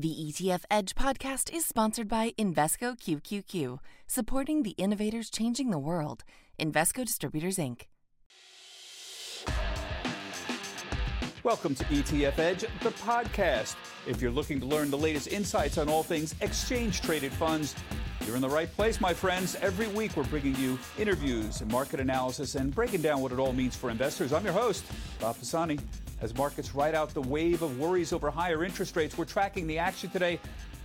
The ETF Edge podcast is sponsored by Invesco QQQ, supporting the innovators changing the world. Invesco Distributors, Inc. Welcome to ETF Edge, the podcast. If you're looking to learn the latest insights on all things exchange-traded funds, you're in the right place, my friends. Every week, we're bringing you interviews and market analysis and breaking down what it all means for investors. I'm your host, Bob Pisani. As markets ride out the wave of worries over higher interest rates, we're tracking the action today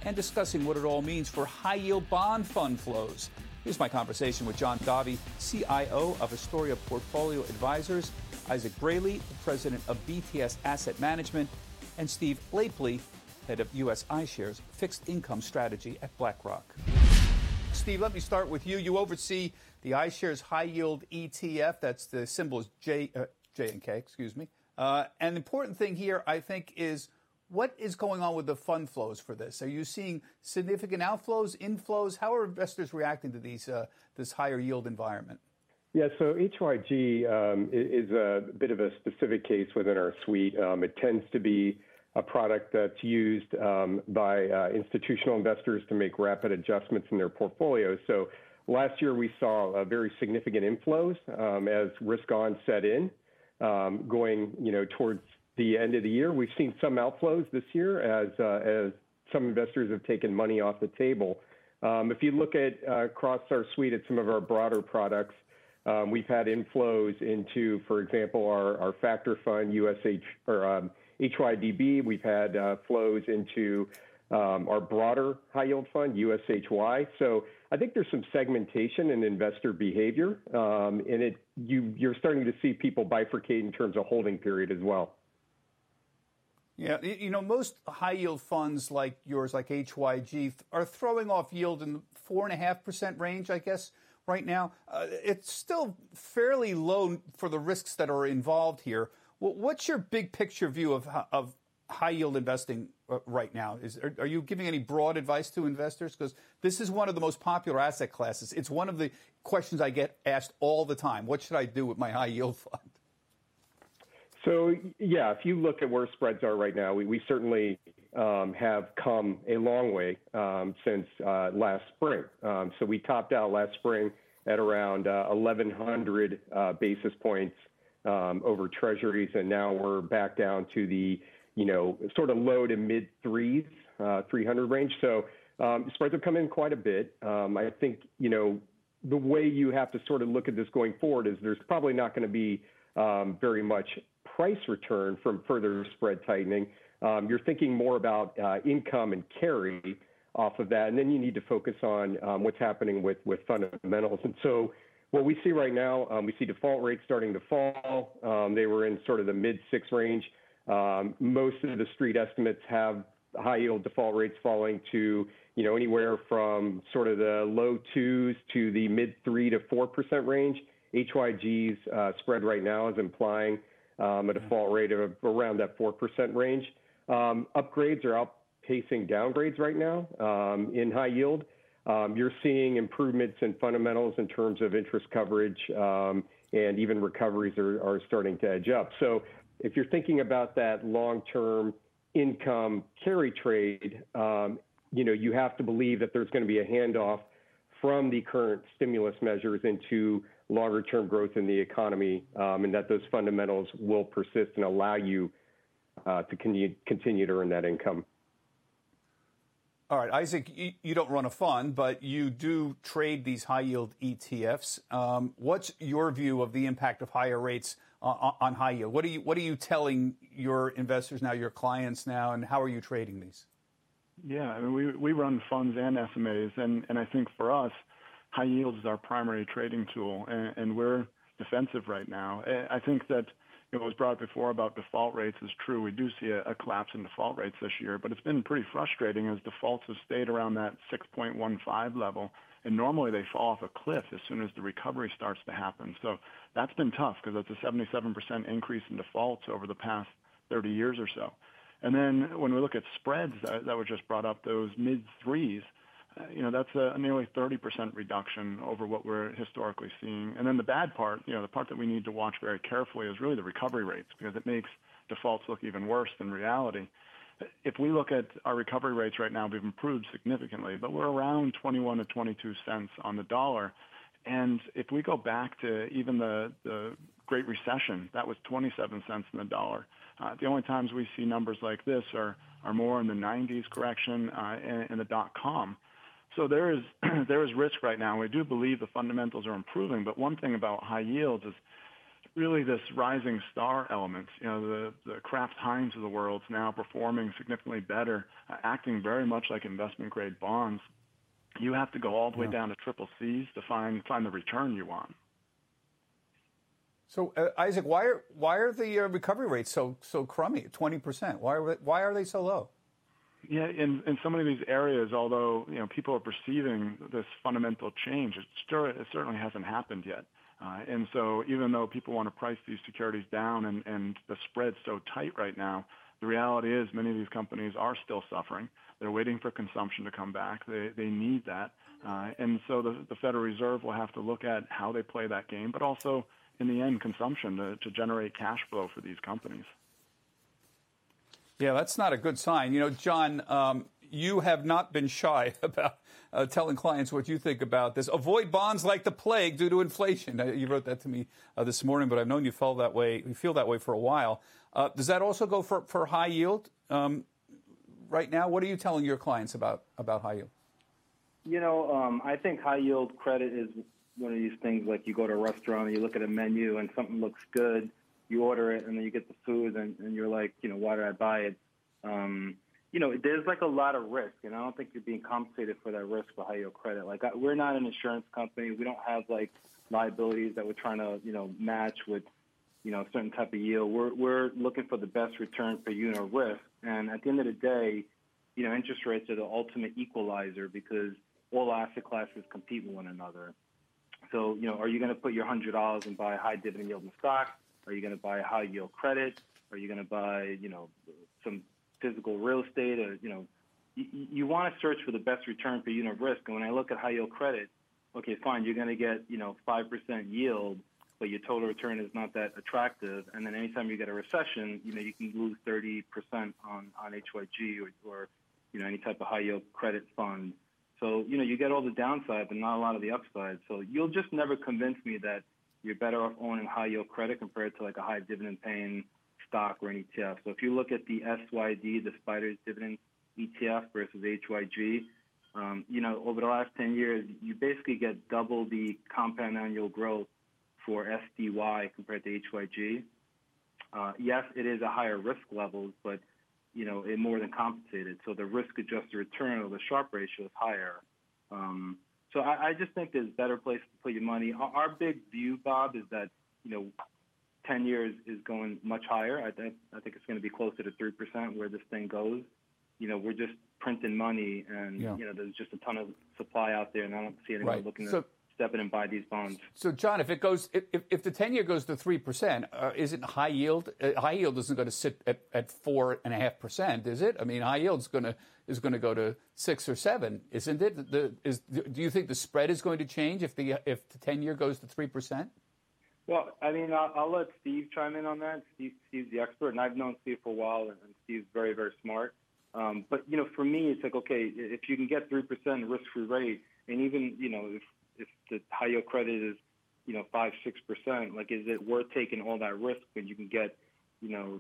and discussing what it all means for high-yield bond fund flows. Here's my conversation with John Davi, CIO of Astoria Portfolio Advisors, Isaac Braley, president of BTS Asset Management, and Steve Lapley, head of US iShares Fixed Income Strategy at BlackRock. Steve, let me start with you. You oversee the iShares High Yield ETF. That's the symbol is J and K, excuse me. And the important thing here, I think, is what is going on with the fund flows for this? Are you seeing significant outflows, inflows? How are investors reacting to these this higher yield environment? Yeah, so HYG is a bit of a specific case within our suite. It tends to be a product that's used by institutional investors to make rapid adjustments in their portfolios. So last year we saw very significant inflows as risk on set in. Going, towards the end of the year, we've seen some outflows this year as some investors have taken money off the table. If you look at across our suite at some of our broader products, we've had inflows into, for example, our factor fund USH or HYDB. We've had flows into our broader high yield fund USHY. So I think there's some segmentation in investor behavior, and you're starting to see people bifurcate in terms of holding period as well. Yeah, most high-yield funds like yours, like HYG, are throwing off yield in the 4.5% range, I guess, right now. It's still fairly low for the risks that are involved here. Well, what's your big-picture view of high-yield investing right now? Are you giving any broad advice to investors? Because this is one of the most popular asset classes. It's one of the questions I get asked all the time. What should I do with my high-yield fund? So, yeah, if you look at where spreads are right now, we certainly have come a long way since last spring. So we topped out last spring at around 1,100 basis points over Treasuries, and now we're back down to the sort of low to mid threes, 300 range. So spreads have come in quite a bit. I think, the way you have to sort of look at this going forward is there's probably not going to be very much price return from further spread tightening. You're thinking more about income and carry off of that. And then you need to focus on what's happening with fundamentals. And so what we see right now, we see default rates starting to fall. They were in sort of the mid six range. Most of the street estimates have high yield default rates falling to, anywhere from sort of the low 2s to the mid 3 to 4% range. HYG's spread right now is implying a default rate of around that 4% range. Upgrades are outpacing downgrades right now in high yield. You're seeing improvements in fundamentals in terms of interest coverage, and even recoveries are starting to edge up. So if you're thinking about that long-term income carry trade, you have to believe that there's going to be a handoff from the current stimulus measures into longer-term growth in the economy, and that those fundamentals will persist and allow you to continue to earn that income. All right, Isaac, you don't run a fund, but you do trade these high-yield ETFs. What's your view of the impact of higher rates on high yield? What are you telling your investors now, your clients now, and how are you trading these? Yeah, I mean, we run funds and SMAs, and I think for us, high yield is our primary trading tool, and we're defensive right now. I think that what was brought up before about default rates is true. We do see a collapse in default rates this year, but it's been pretty frustrating as defaults have stayed around that 6.15 level. And normally they fall off a cliff as soon as the recovery starts to happen. So that's been tough because that's a 77% increase in defaults over the past 30 years or so. And then when we look at spreads that were just brought up, those mid threes, that's a nearly 30% reduction over what we're historically seeing. And then the bad part, the part that we need to watch very carefully is really the recovery rates because it makes defaults look even worse than reality. if we look at our recovery rates right now, we've improved significantly, but we're around 21 to 22 cents on the dollar. And if we go back to even the Great Recession, that was 27 cents on the dollar. The only times we see numbers like this are more in the 90s correction and the dot-com. So there is risk right now. We do believe the fundamentals are improving, but one thing about high yields is really this rising star element. You know, the Kraft Heinz of the world is now performing significantly better, acting very much like investment-grade bonds. You have to go all the way down to triple C's to find the return you want. So Isaac, why are the recovery rates so crummy? 20%. Why are they so low? Yeah, in so many of these areas, although people are perceiving this fundamental change, it certainly hasn't happened yet. And so, even though people want to price these securities down and the spread's so tight right now, the reality is many of these companies are still suffering. They're waiting for consumption to come back. They need that. And so the Federal Reserve will have to look at how they play that game, but also, in the end, consumption to generate cash flow for these companies. Yeah, that's not a good sign. You know, John, you have not been shy about telling clients what you think about this. Avoid bonds like the plague due to inflation. You wrote that to me this morning, but I've known you felt that way. You feel that way for a while. Does that also go for high yield right now? What are you telling your clients about high yield? You know, I think high yield credit is one of these things like you go to a restaurant and you look at a menu and something looks good, you order it, and then you get the food and you're like, why did I buy it? There's like a lot of risk, and I don't think you're being compensated for that risk for high yield credit. Like we're not an insurance company. We don't have like liabilities that we're trying to, match with, a certain type of yield. We're looking for the best return per unit of risk. And at the end of the day, interest rates are the ultimate equalizer because all asset classes compete with one another. So, are you going to put your $100 and buy high dividend yielding stock? Are you going to buy high yield credit? Are you going to buy, some physical real estate? Or, you want to search for the best return per unit of risk. And when I look at high yield credit, okay, fine, you're going to get, 5% yield, but your total return is not that attractive. And then anytime you get a recession, you can lose 30% on HYG or any type of high yield credit fund. So, you get all the downside, but not a lot of the upside. So you'll just never convince me that you're better off owning high-yield credit compared to, like, a high dividend-paying stock or an ETF. So if you look at the SYD, the Spider's Dividend ETF versus HYG, over the last 10 years, you basically get double the compound annual growth for SDY compared to HYG. Yes, it is a higher risk level, but it more than compensated. So the risk-adjusted return or the Sharpe ratio is higher. So I just think there's better places to put your money. Our big view, Bob, is that, 10 years is going much higher. I think it's going to be closer to 3% where this thing goes. We're just printing money, and, there's just a ton of supply out there, and I don't see anyone looking to step in and buy these bonds. So, John, if the 10-year goes to 3%, isn't high yield? High yield isn't going to sit at 4.5%, is it? I mean, high yield is going to go to 6 or 7, isn't it? Do you think the spread is going to change if the 10-year goes to 3%? Well, I mean, I'll let Steve chime in on that. Steve's the expert, and I've known Steve for a while, and Steve's very, very smart. But for me, it's like, okay, if you can get 3% risk-free rate, and even if the high yield credit is, 5-6%, like, is it worth taking all that risk when you can get, 3%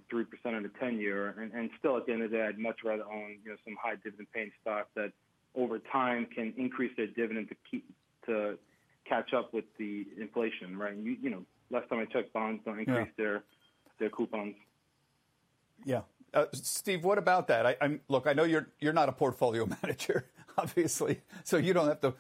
on a 10-year? And still, at the end of the day, I'd much rather own, some high dividend-paying stock that over time can increase their dividend to catch up with the inflation, right? Last time I checked, bonds don't increase their coupons. Yeah. Steve, what about that? I know you're not a portfolio manager, obviously, so you don't have to.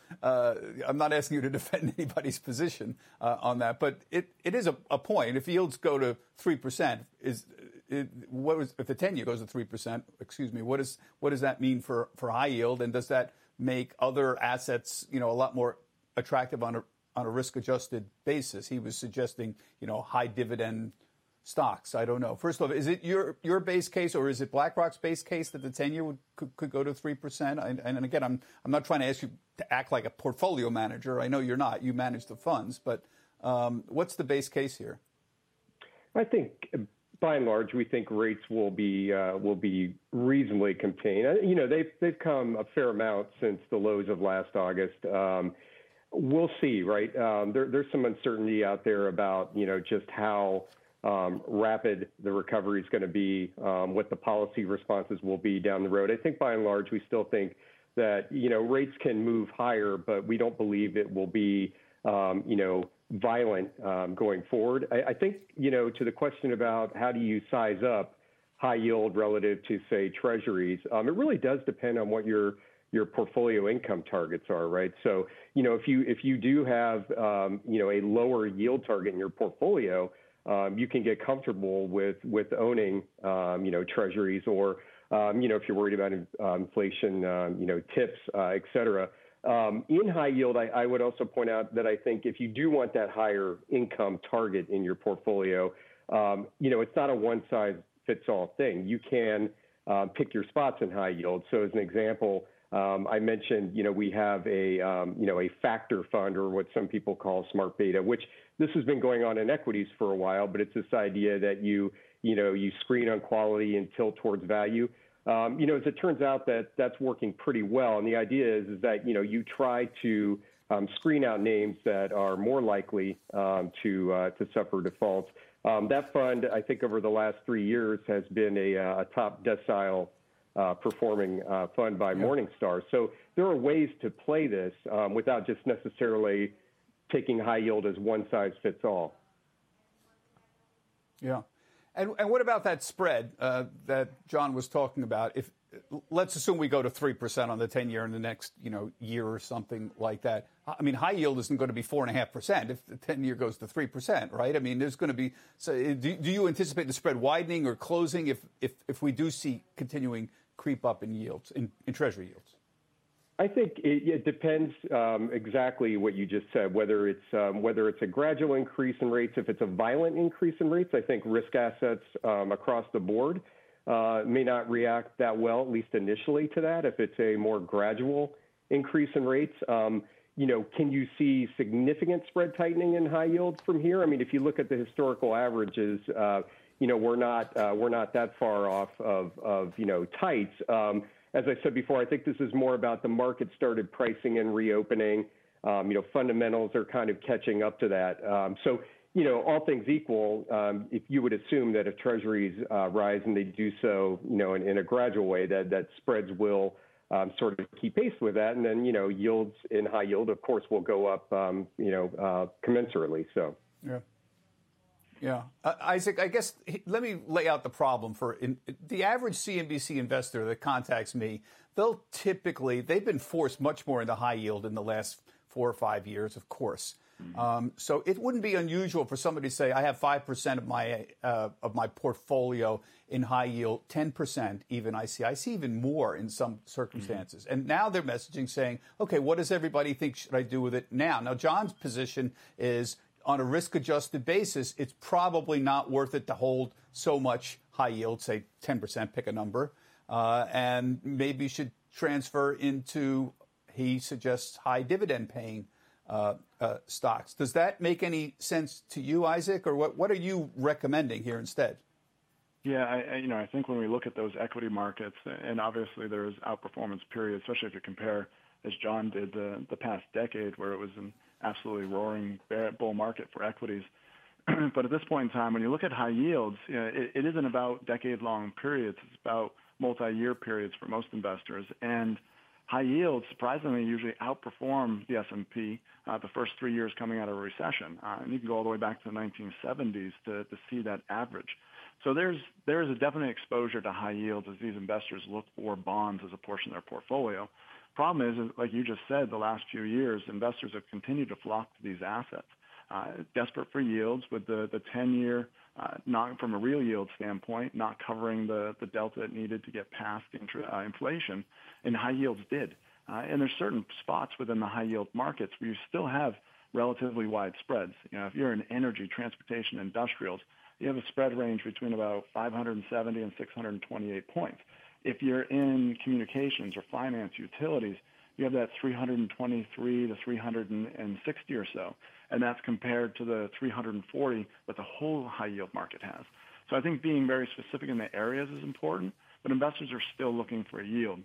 I'm not asking you to defend anybody's position on that, but it is a point. If yields go to 3%, if the 10-year goes to 3%? Excuse me. What does that mean for high yield, and does that make other assets a lot more attractive on a risk adjusted basis? He was suggesting high dividend stocks. I don't know. First of all, is it your base case or is it BlackRock's base case that the 10-year could go to 3%? And again, I'm not trying to ask you to act like a portfolio manager. I know you're not. You manage the funds, but what's the base case here? I think by and large, we think rates will be reasonably contained. You know, they've come a fair amount since the lows of last August. We'll see, right? There's some uncertainty out there about, you know, just how rapid the recovery is going to be, what the policy responses will be down the road. I think by and large, we still think that, you know, rates can move higher, but we don't believe it will be, you know, violent going forward. I think, you know, to the question about how do you size up high yield relative to, say, treasuries, it really does depend on what your portfolio income targets are, right? So, you know, if you do have, you know, a lower yield target in your portfolio, you can get comfortable with owning, you know, treasuries or, you know, if you're worried about inflation, you know, tips, et cetera. In high yield, I would also point out that I think if you do want that higher income target in your portfolio, you know, it's not a one-size-fits-all thing. You can pick your spots in high yield. So as an example, I mentioned, you know, we have a, you know, a factor fund or what some people call smart beta, which this has been going on in equities for a while, but it's this idea that you know, you screen on quality and tilt towards value. You know, as it turns out that's working pretty well. And the idea is that, you know, you try to screen out names that are more likely to suffer defaults. That fund, I think over the last 3 years has been a top decile performing fund by Morningstar. So there are ways to play this without just necessarily taking high yield as one size fits all. Yeah. And what about that spread that John was talking about? If let's assume we go to 3% on the 10-year in the next, you know, year or something like that. I mean, high yield isn't going to be 4.5% if the 10-year goes to 3%, right? I mean, there's going to be. So, do you anticipate the spread widening or closing if we do see continuing creep up in yields in Treasury yields? I think it depends exactly what you just said, whether it's a gradual increase in rates. If it's a violent increase in rates, I think risk assets across the board may not react that well, at least initially, to that. If it's a more gradual increase in rates, you know, can you see significant spread tightening in high yield from here? I mean, if you look at the historical averages, you know, we're not that far off of you know, tights. As I said before, I think this is more about the market started pricing and reopening. You know, fundamentals are kind of catching up to that. So, you know, all things equal, if you would assume that if treasuries rise and they do so, you know, in a gradual way, that spreads will sort of keep pace with that. And then, you know, yields in high yield, of course, will go up, you know, commensurately. So, yeah. Yeah. Isaac, I guess let me lay out the problem for the average CNBC investor that contacts me. They've been forced much more into high yield in the last 4 or 5 years, of course. Mm-hmm. So it wouldn't be unusual for somebody to say, I have 5% of my portfolio in high yield, 10% even I see even more in some circumstances. Mm-hmm. And now they're messaging saying, okay, what does everybody think should I do with it now? Now, John's position is, on a risk-adjusted basis, it's probably not worth it to hold so much high yield, say 10%, pick a number, and maybe you should transfer into, he suggests, high dividend-paying stocks. Does that make any sense to you, Isaac, or what are you recommending here instead? Yeah, I think when we look at those equity markets, and obviously there is outperformance periods, especially if you compare, as John did, the past decade where it was an absolutely roaring bull market for equities. But at this point in time, when you look at high yields, you know, it isn't about decade-long periods. It's about multi-year periods for most investors. And high yields, surprisingly, usually outperform the S&P the first 3 years coming out of a recession. And you can go all the way back to the 1970s to see that average. So there is a definite exposure to high yields as these investors look for bonds as a portion of their portfolio. Problem is, like you just said, the last few years, investors have continued to flock to these assets, desperate for yields with the 10-year, not from a real yield standpoint, not covering the delta it needed to get past inflation, and high yields did. And there's certain spots within the high-yield markets where you still have relatively wide spreads. You know, if you're in energy, transportation, industrials, you have a spread range between about 570 and 628 points. If you're in communications or finance, utilities, you have that 323 to 360 or so, and that's compared to the 340 that the whole high-yield market has. So I think being very specific in the areas is important, but investors are still looking for a yield.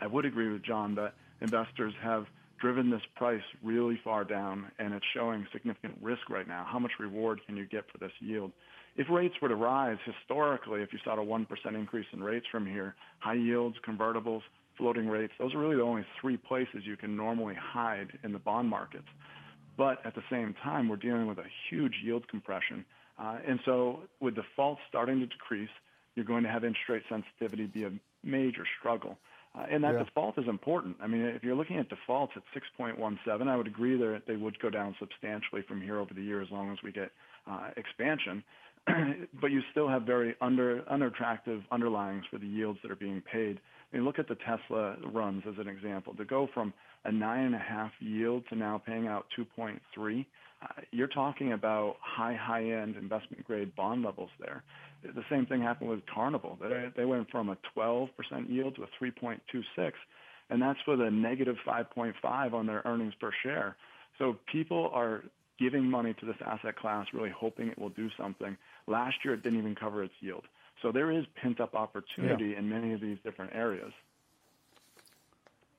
I would agree with John that investors have driven this price really far down, and it's showing significant risk right now. How much reward can you get for this yield? If rates were to rise historically, if you saw a 1% increase in rates from here, high yields, convertibles, floating rates, those are really the only three places you can normally hide in the bond markets. But at the same time, we're dealing with a huge yield compression. And so with defaults starting to decrease, you're going to have interest rate sensitivity be a major struggle. And that default is important. I mean, if you're looking at defaults at 6.17, I would agree that they would go down substantially from here over the year as long as we get expansion. But you still have very unattractive underlyings for the yields that are being paid. I mean, look at the Tesla runs as an example. To go from a 9.5 yield to now paying out 2.3, you're talking about high-end investment-grade bond levels there. The same thing happened with Carnival. They went from a 12% yield to a 3.26, and that's with a negative 5.5 on their earnings per share. So people are giving money to this asset class, really hoping it will do something. Last year, it didn't even cover its yield. So there is pent-up opportunity in many of these different areas.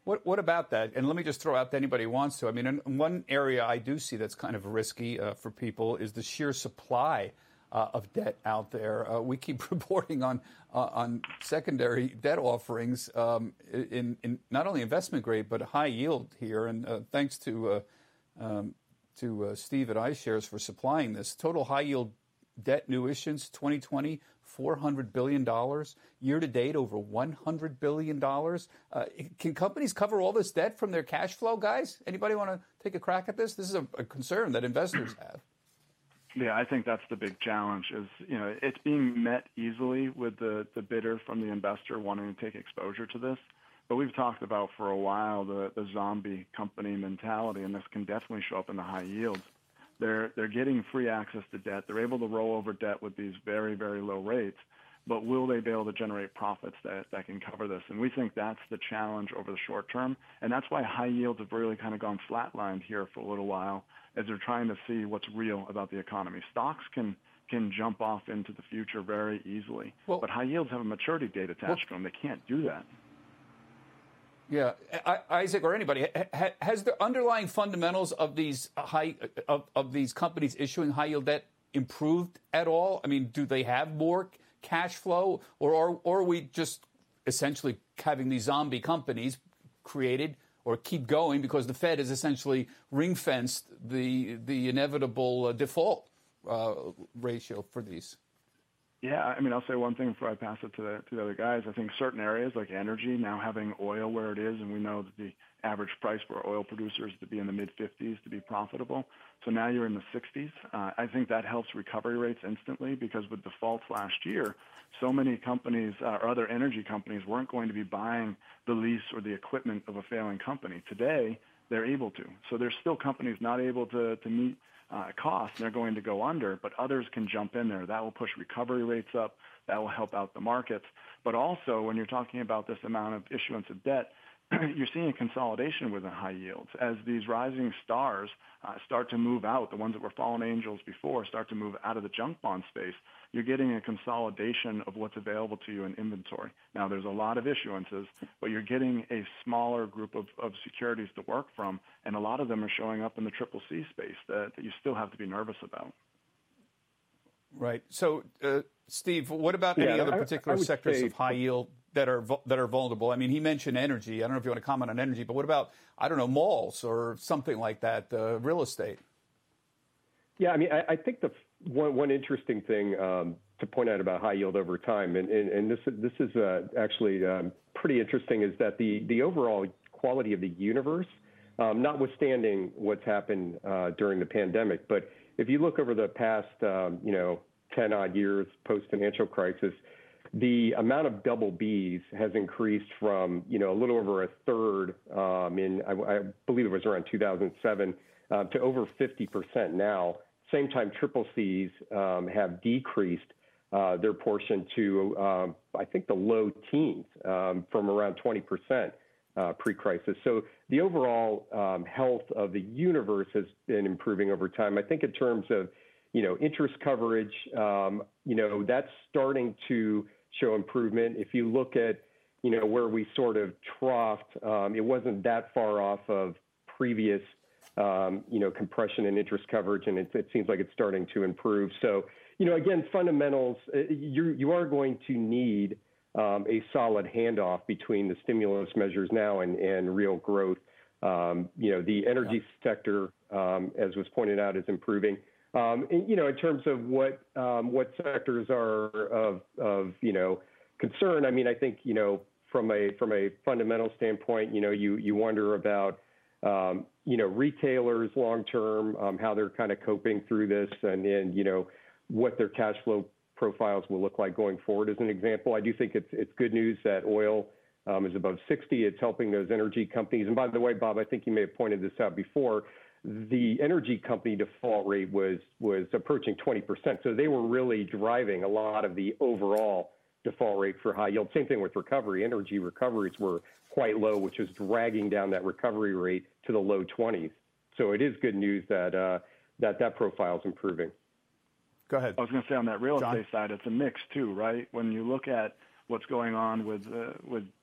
What about that? And let me just throw out to anybody who wants to. I mean, in one area I do see that's kind of risky for people is the sheer supply of debt out there. We keep reporting on secondary debt offerings in not only investment grade but high yield here. And thanks to Steve at iShares for supplying this. Total high yield debt new issuance 2020. $400 billion, year-to-date over $100 billion. Can companies cover all this debt from their cash flow, guys? Anybody want to take a crack at this? This is a concern that investors have. Yeah, I think that's the big challenge is, you know, it's being met easily with the bidder from the investor wanting to take exposure to this. But we've talked about for a while the zombie company mentality, and this can definitely show up in the high yields. They're getting free access to debt. They're able to roll over debt with these very, very low rates. But will they be able to generate profits that can cover this? And we think that's the challenge over the short term. And that's why high yields have really kind of gone flatlined here for a little while as they're trying to see what's real about the economy. Stocks can jump off into the future very easily. Well, but high yields have a maturity date attached to them. They can't do that. Yeah, Isaac or anybody, has the underlying fundamentals of these these companies issuing high yield debt improved at all? I mean, do they have more cash flow, or are we just essentially having these zombie companies created or keep going because the Fed has essentially ring fenced the inevitable default ratio for these? Yeah, I mean, I'll say one thing before I pass it to the other guys. I think certain areas like energy, now having oil where it is, and we know that the average price for oil producers to be in the mid-50s to be profitable. So now you're in the 60s. I think that helps recovery rates instantly because with defaults last year, so many companies or other energy companies weren't going to be buying the lease or the equipment of a failing company. Today, they're able to. So there's still companies not able to meet costs, and they're going to go under, but others can jump in there. That will push recovery rates up. That will help out the markets. But also, when you're talking about this amount of issuance of debt, you're seeing a consolidation within high yields. As these rising stars start to move out, the ones that were fallen angels before start to move out of the junk bond space, you're getting a consolidation of what's available to you in inventory. Now, there's a lot of issuances, but you're getting a smaller group of securities to work from, and a lot of them are showing up in the CCC space that you still have to be nervous about. Right. So, Steve, what about any other particular sectors of high yield that are vulnerable? I mean, he mentioned energy. I don't know if you want to comment on energy, but what about, I don't know, malls or something like that, real estate? Yeah, I mean, I think the one interesting thing to point out about high yield over time, and this is actually pretty interesting, is that the overall quality of the universe, notwithstanding what's happened during the pandemic, but if you look over the past 10 odd years post financial crisis, the amount of double Bs has increased from a little over a third in I believe it was around 2007 to over 50% now. Same time, triple Cs have decreased their portion to, I think, the low teens from around 20% pre-crisis. So the overall health of the universe has been improving over time. I think in terms of, interest coverage, you know, that's starting to show improvement. If you look at, you know, where we sort of troughed, it wasn't that far off of previous, you know, compression in interest coverage, and it seems like it's starting to improve. So, you know, again, fundamentals, you are going to need a solid handoff between the stimulus measures now and real growth. You know, the energy sector, as was pointed out, is improving. And, you know, in terms of what sectors are of you know, concern, I mean, I think, you know, from a fundamental standpoint, you know, you wonder about, you know, retailers long term, how they're kind of coping through this, and you know, what their cash flow profiles will look like going forward. As an example, I do think it's good news that oil is above 60. It's helping those energy companies. And by the way, Bob, I think you may have pointed this out before. The energy company default rate was approaching 20%. So they were really driving a lot of the overall default rate for high yield. Same thing with recovery. Energy recoveries were quite low, which is dragging down that recovery rate to the low 20s. So it is good news that that profile is improving. Go ahead. I was going to say on that real estate side, it's a mix too, right? When you look at what's going on with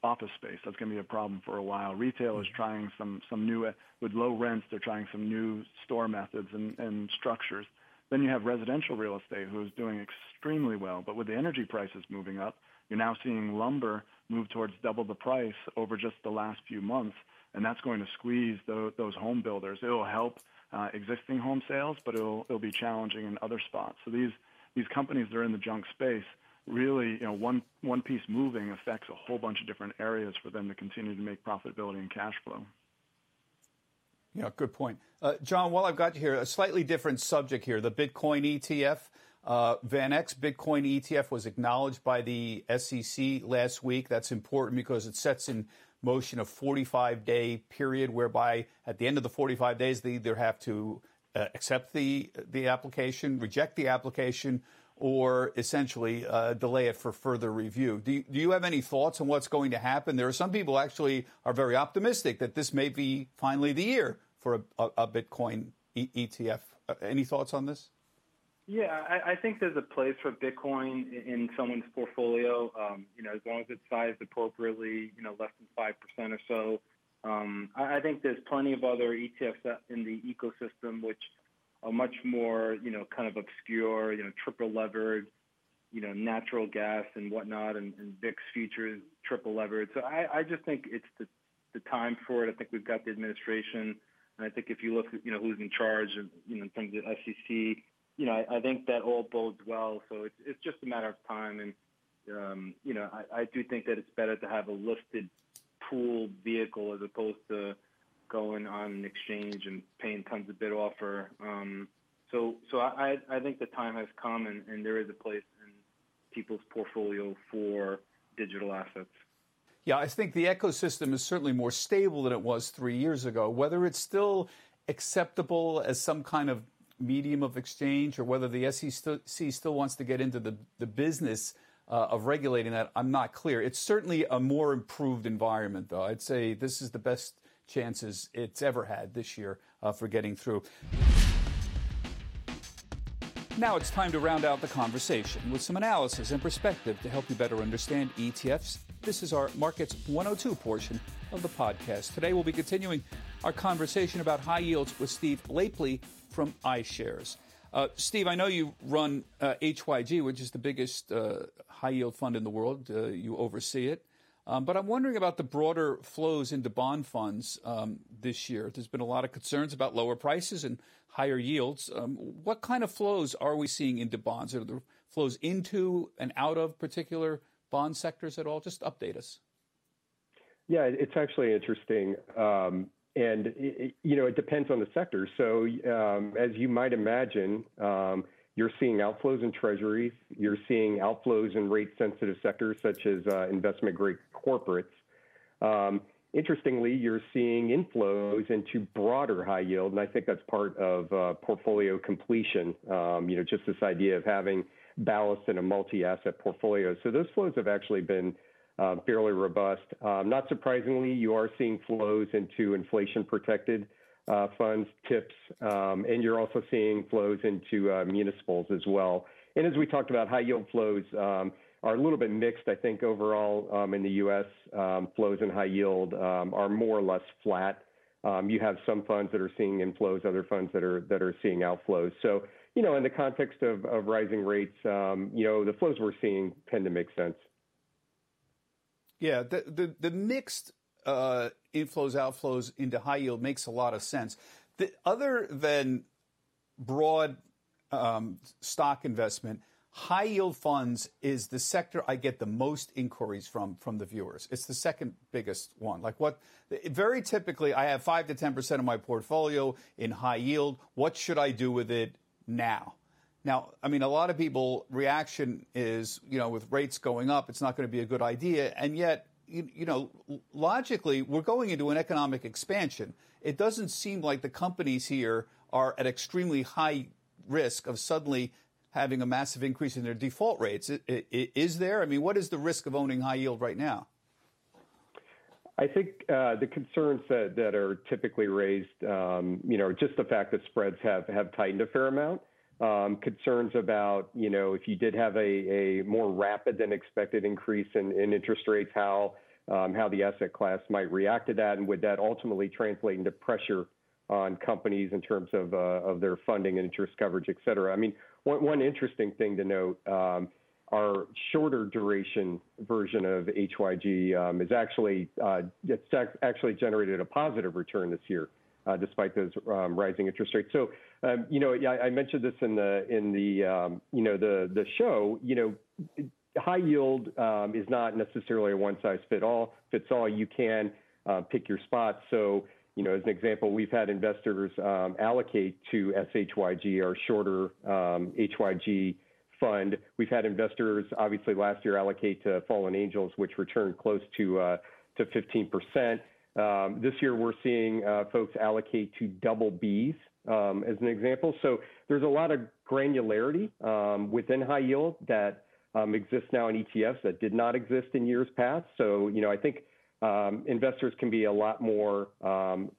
office space, that's going to be a problem for a while. Retail is trying some new, with low rents, they're trying some new store methods and structures. Then you have residential real estate, who's doing extremely well. But with the energy prices moving up, you're now seeing lumber move towards double the price over just the last few months, and that's going to squeeze those home builders. It'll help existing home sales, but it'll be challenging in other spots. So these companies that are in the junk space, really, you know, one piece moving affects a whole bunch of different areas for them to continue to make profitability and cash flow. Yeah, good point. John, while I've got you here, a slightly different subject here, the Bitcoin ETF. VanEck's Bitcoin ETF was acknowledged by the SEC last week. That's important because it sets in motion a 45-day period whereby at the end of the 45 days, they either have to accept the application, reject the application, or essentially delay it for further review. Do you have any thoughts on what's going to happen? There are some people actually are very optimistic that this may be finally the year for a Bitcoin ETF. Any thoughts on this? Yeah, I think there's a place for Bitcoin in someone's portfolio, you know, as long as it's sized appropriately, you know, less than 5% or so. I think there's plenty of other ETFs in the ecosystem which are much more, you know, kind of obscure, you know, triple levered, you know, natural gas and whatnot, and VIX futures, triple levered. So I just think it's the time for it. I think we've got the administration, and I think if you look at, you know, who's in charge, and, you know, in terms of the SEC, you know, I think that all bodes well. So it's just a matter of time. And, you know, I do think that it's better to have a listed pool vehicle as opposed to going on an exchange and paying tons of bid offer. So I think the time has come, and there is a place in people's portfolio for digital assets. Yeah, I think the ecosystem is certainly more stable than it was 3 years ago. Whether it's still acceptable as some kind of medium of exchange or whether the SEC still wants to get into the business of regulating that, I'm not clear. It's certainly a more improved environment, though. I'd say this is the best chances it's ever had this year for getting through. Now it's time to round out the conversation with some analysis and perspective to help you better understand ETFs. This is our Markets 102 portion of the podcast. Today we'll be continuing our conversation about high yields with Steve Lapley from iShares. Steve, I know you run HYG, which is the biggest high yield fund in the world. You oversee it. But I'm wondering about the broader flows into bond funds this year. There's been a lot of concerns about lower prices and higher yields. What kind of flows are we seeing into bonds? Are there flows into and out of particular bond sectors at all? Just update us. Yeah, it's actually interesting. And, you know, it depends on the sector. So as you might imagine, you're seeing outflows in treasuries. You're seeing outflows in rate-sensitive sectors such as investment-grade corporates. Interestingly, you're seeing inflows into broader high yield, and I think that's part of portfolio completion, you know, just this idea of having ballast in a multi-asset portfolio. So those flows have actually been fairly robust. Not surprisingly, you are seeing flows into inflation-protected funds, TIPS, and you're also seeing flows into municipals as well. And as we talked about, high yield flows are a little bit mixed. I think overall in the U.S., flows in high yield are more or less flat. You have some funds that are seeing inflows, other funds that are seeing outflows. So, you know, in the context of rising rates, you know, the flows we're seeing tend to make sense. Yeah, the mixed inflows, outflows into high yield makes a lot of sense. Other than broad stock investment, high yield funds is the sector I get the most inquiries from the viewers. It's the second biggest one. Like, what very typically I have 5 to 10% of my portfolio in high yield. What should I do with it now? Now, I mean, a lot of people reaction is, you know, with rates going up, it's not going to be a good idea. And yet, you know, logically, we're going into an economic expansion. It doesn't seem like the companies here are at extremely high risk of suddenly having a massive increase in their default rates. Is there? I mean, what is the risk of owning high yield right now? I think the concerns that are typically raised, you know, just the fact that spreads have tightened a fair amount. Concerns about, you know, if you did have a more rapid than expected increase in interest rates, how the asset class might react to that, and would that ultimately translate into pressure on companies in terms of their funding and interest coverage, et cetera. I mean, one interesting thing to note, our shorter duration version of HYG is actually it's actually generated a positive return this year, despite those rising interest rates. So, you know, I mentioned this in the you know, the show. You know, high yield is not necessarily a one size fits all. You can pick your spots. So, you know, as an example, we've had investors allocate to SHYG, our shorter HYG fund. We've had investors, obviously, last year allocate to Fallen Angels, which returned close to 15%. This year, we're seeing folks allocate to double Bs, as an example. So there's a lot of granularity within high yield that exists now in ETFs that did not exist in years past. So, you know, I think investors can be a lot more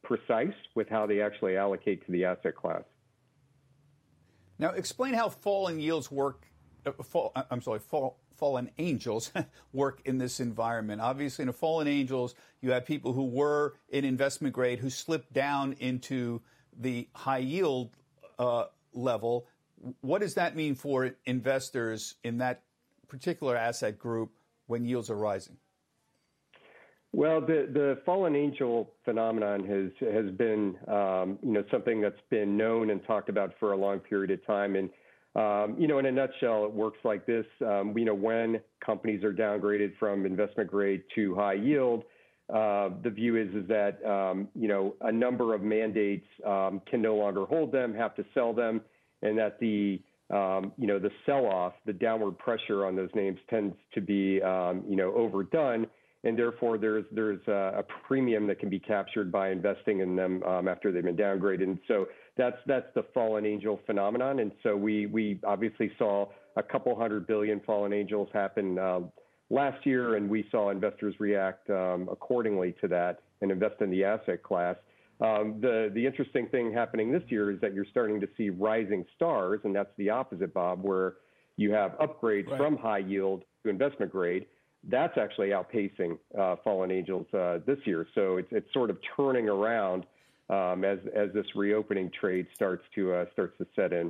precise with how they actually allocate to the asset class. Now, explain how falling yields work. Fallen Angels work in this environment. Obviously, in a Fallen Angels, you have people who were in investment grade who slipped down into the high yield level. What does that mean for investors in that particular asset group when yields are rising? Well, the Fallen Angel phenomenon has been you know, something that's been known and talked about for a long period of time. And you know, in a nutshell, it works like this. You know, when companies are downgraded from investment grade to high yield, the view is that, you know, a number of mandates can no longer hold them, have to sell them, and that the, you know, the sell-off, the downward pressure on those names tends to be, you know, overdone. And therefore, there's a premium that can be captured by investing in them after they've been downgraded. And so that's the Fallen Angel phenomenon. And so we obviously saw a couple $100 billion Fallen Angels happen last year, and we saw investors react accordingly to that and invest in the asset class. The interesting thing happening this year is that you're starting to see rising stars, and that's the opposite, Bob, where you have upgrades from high yield to investment grade. That's actually outpacing Fallen Angels this year. So it's sort of turning around as this reopening trade starts to set in.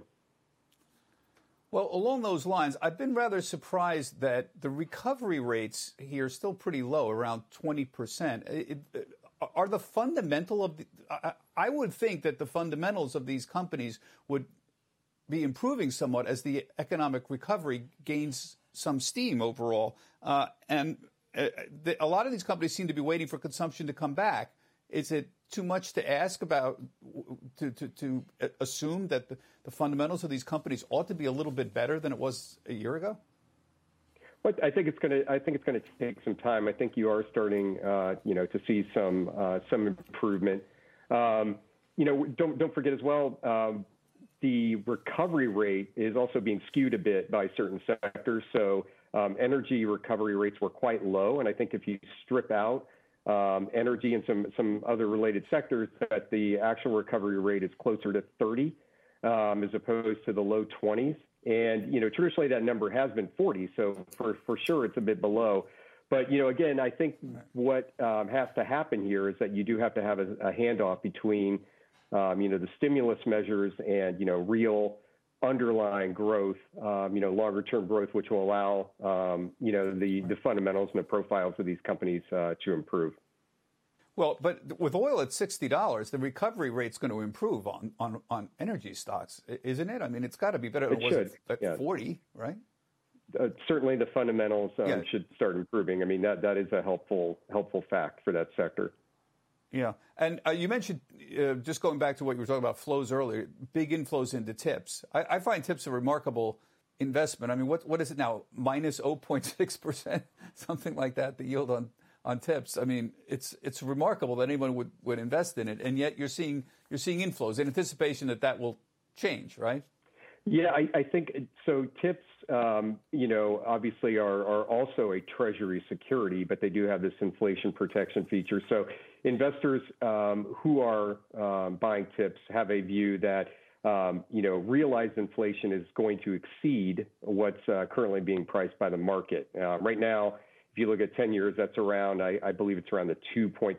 Well, along those lines, I've been rather surprised that the recovery rates here are still pretty low, around 20%. Are the fundamental of I would think that the fundamentals of these companies would be improving somewhat as the economic recovery gains some steam overall. A lot of these companies seem to be waiting for consumption to come back. Is it too much to ask about to assume that the fundamentals of these companies ought to be a little bit better than it was a year ago? Well, I think it's going to take some time. I think you are starting, you know, to see some improvement. You know, don't forget as well. The recovery rate is also being skewed a bit by certain sectors. So energy recovery rates were quite low. And I think if you strip out energy and some other related sectors, that the actual recovery rate is closer to 30 as opposed to the low 20s And, you know, traditionally that number has been 40. So for sure, it's a bit below. But, you know, again, I think what has to happen here is that you do have to have a handoff between, you know, the stimulus measures and, you know, real underlying growth, you know, longer term growth, which will allow, you know, the fundamentals and the profiles of these companies to improve. Well, but with oil at $60, the recovery rate's going to improve on energy stocks, isn't it? I mean, it's got to be better than it was at 40, right? Certainly the fundamentals should start improving. I mean, that is a helpful fact for that sector. Yeah. And you mentioned, just going back to what you were talking about flows earlier, big inflows into TIPS. I find TIPS a remarkable investment. I mean, what is it now? Minus 0.6%, something like that, the yield on TIPS. I mean, it's remarkable that anyone would invest in it. And yet you're seeing inflows in anticipation that will change, right? Yeah, I think so. TIPS, you know, obviously are also a treasury security, but they do have this inflation protection feature. So investors who are buying TIPS have a view that, you know, realized inflation is going to exceed what's currently being priced by the market. Right now, if you look at 10 years, that's around, I believe it's around the 2.3%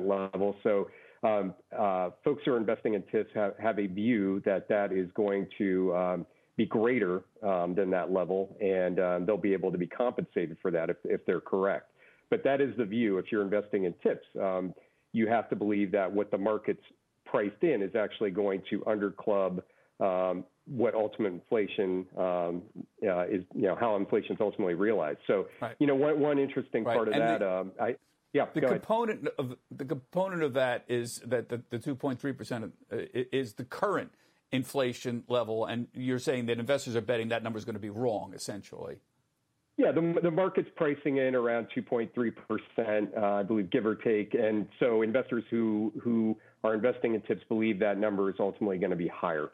level. So folks who are investing in TIPS have a view that is going to be greater than that level, and they'll be able to be compensated for that if they're correct. But that is the view. If you're investing in TIPS, you have to believe that what the market's priced in is actually going to underclub what ultimate inflation is, you know, how inflation is ultimately realized. So, right. You know, one interesting right. part of and that, The component of that is that the 2.3% is the current inflation level, and you're saying that investors are betting that number is going to be wrong, essentially. Yeah, the market's pricing in around 2.3%, I believe, give or take, and so investors who are investing in TIPS believe that number is ultimately going to be higher.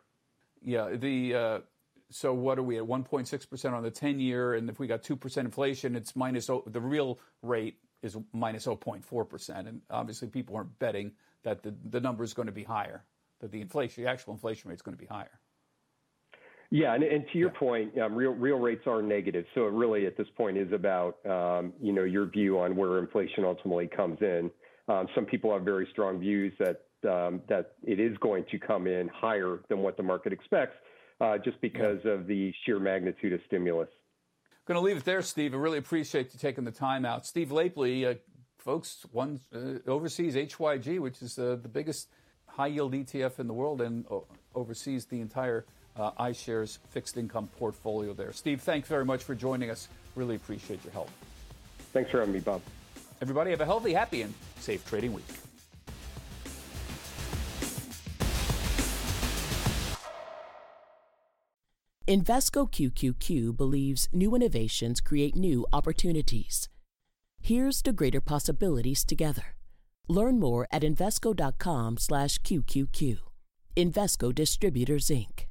Yeah, so what are we at 1.6% on the 10-year, and if we got 2% inflation, it's the real rate is minus 0.4%. And obviously people aren't betting that the number is going to be higher, that the actual inflation rate is going to be higher. Yeah. And to your point, real rates are negative. So it really at this point is about, you know, your view on where inflation ultimately comes in. Some people have very strong views that it is going to come in higher than what the market expects, just because of the sheer magnitude of stimulus. Going to leave it there, Steve. I really appreciate you taking the time out. Steve Lapley, folks, one oversees HYG, which is the biggest high-yield ETF in the world, and oversees the entire iShares fixed income portfolio there. Steve, thanks very much for joining us. Really appreciate your help. Thanks for having me, Bob. Everybody, have a healthy, happy, and safe trading week. Invesco QQQ believes new innovations create new opportunities. Here's to greater possibilities together. Learn more at Invesco.com/QQQ. Invesco Distributors, Inc.